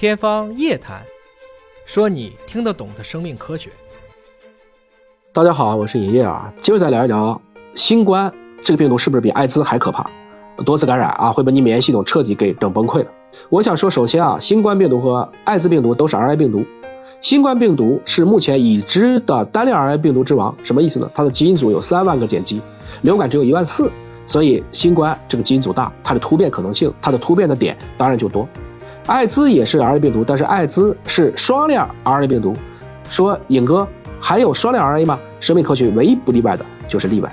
天方夜谭，说你听得懂的生命科学。大家好，我是尹烨啊，今儿再聊一聊新冠这个病毒是不是比艾滋还可怕？多次感染啊，会把你免疫系统彻底给整崩溃了。我想说，首先啊，新冠病毒和艾滋病毒都是 RNA 病毒，新冠病毒是目前已知的单链 RNA 病毒之王。什么意思呢？它的基因组有3万个碱基，流感只有14000，所以新冠这个基因组大，它的突变可能性，它的突变的点当然就多。艾滋也是 RNA 病毒，但是艾滋是双链 RNA 病毒。说尹哥还有双链 RNA 吗？生命科学唯一不例外的就是例外。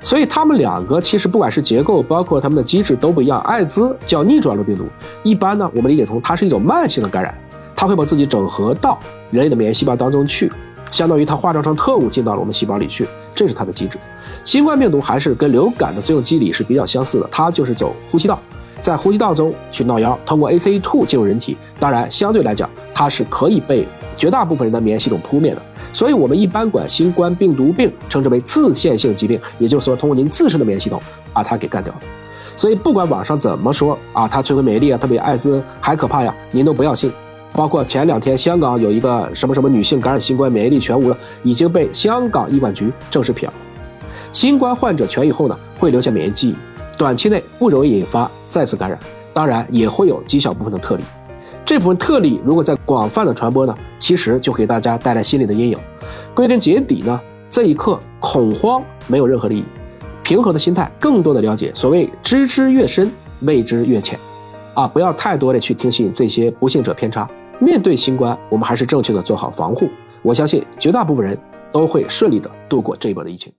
所以他们两个其实不管是结构，包括他们的机制都不一样。艾滋叫逆转录病毒，一般呢我们理解从它是一种慢性的感染，它会把自己整合到人类的免疫细胞当中去，相当于它化妆成特务进到了我们细胞里去，这是它的机制。新冠病毒还是跟流感的作用机理是比较相似的，它就是走呼吸道，在呼吸道中去闹妖，通过 ACE2 进入人体，当然相对来讲它是可以被绝大部分人的免疫系统扑灭的。所以我们一般管新冠病毒病称之为自限性疾病，也就是说通过您自身的免疫系统把它给干掉了。所以不管网上怎么说啊，它摧毁免疫力啊，它比艾滋还可怕呀，您都不要信。包括前2天香港有一个什么什么女性感染新冠免疫力全无了，已经被香港医管局正式辟谣。新冠患者痊愈后呢，会留下免疫记忆，短期内不容易引发再次感染，当然也会有极小部分的特例。这部分特例如果在广泛的传播呢，其实就给大家带来心理的阴影。归根结底呢，这一刻恐慌没有任何利益，平和的心态，更多的了解，所谓知之越深，畏之越浅啊，不要太多的去听信这些不幸者偏差。面对新冠，我们还是正确的做好防护，我相信绝大部分人都会顺利的度过这一波的疫情。